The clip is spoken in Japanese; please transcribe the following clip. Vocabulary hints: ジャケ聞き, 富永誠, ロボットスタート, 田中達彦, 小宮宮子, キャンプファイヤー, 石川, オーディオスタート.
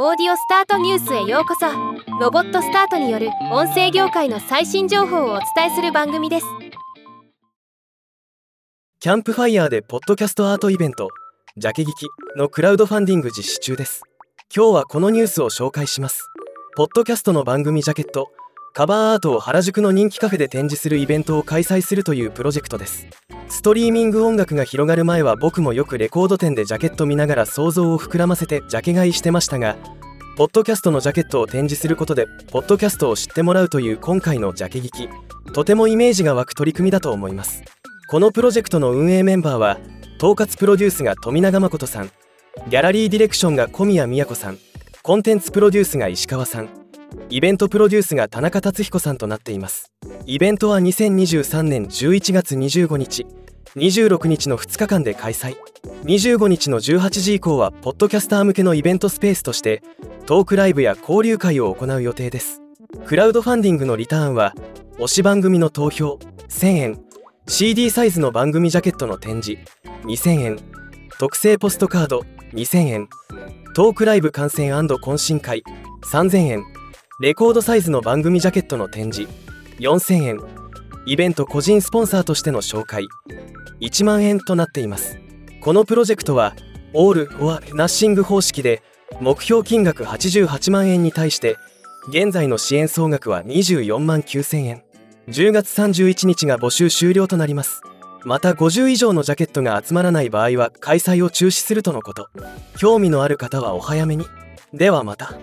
オーディオスタートニュースへようこそ。ロボットスタートによる音声業界の最新情報をお伝えする番組です。キャンプファイヤーでポッドキャストアートイベントジャケ聞きのクラウドファンディング実施中です。今日はこのニュースを紹介します。ポッドキャストの番組ジャケットカバーアートを原宿の人気カフェで展示するイベントを開催するというプロジェクトです。ストリーミング音楽が広がる前は僕もよくレコード店でジャケット見ながら想像を膨らませてジャケ買いしてましたが、ポッドキャストのジャケットを展示することでポッドキャストを知ってもらうという今回のジャケ聞き、とてもイメージが湧く取り組みだと思います。このプロジェクトの運営メンバーは統括プロデュースが富永誠さん、ギャラリーディレクションが小宮宮子さん、コンテンツプロデュースが石川さん、イベントプロデュースが田中達彦さんとなっています。イベントは2023年11月25日26日の2日間で開催。25日の18時以降はポッドキャスター向けのイベントスペースとしてトークライブや交流会を行う予定です。クラウドファンディングのリターンは推し番組の投票1000円、 CD サイズの番組ジャケットの展示2000円、特製ポストカード2000円、トークライブ観戦&懇親会3000円、レコードサイズの番組ジャケットの展示4000円、イベント個人スポンサーとしての紹介1万円となっています。このプロジェクトはオール・オア・ナッシング方式で、目標金額88万円に対して現在の支援総額は24万9000円、10月31日が募集終了となります。また50以上のジャケットが集まらない場合は開催を中止するとのこと。興味のある方はお早めに。ではまた。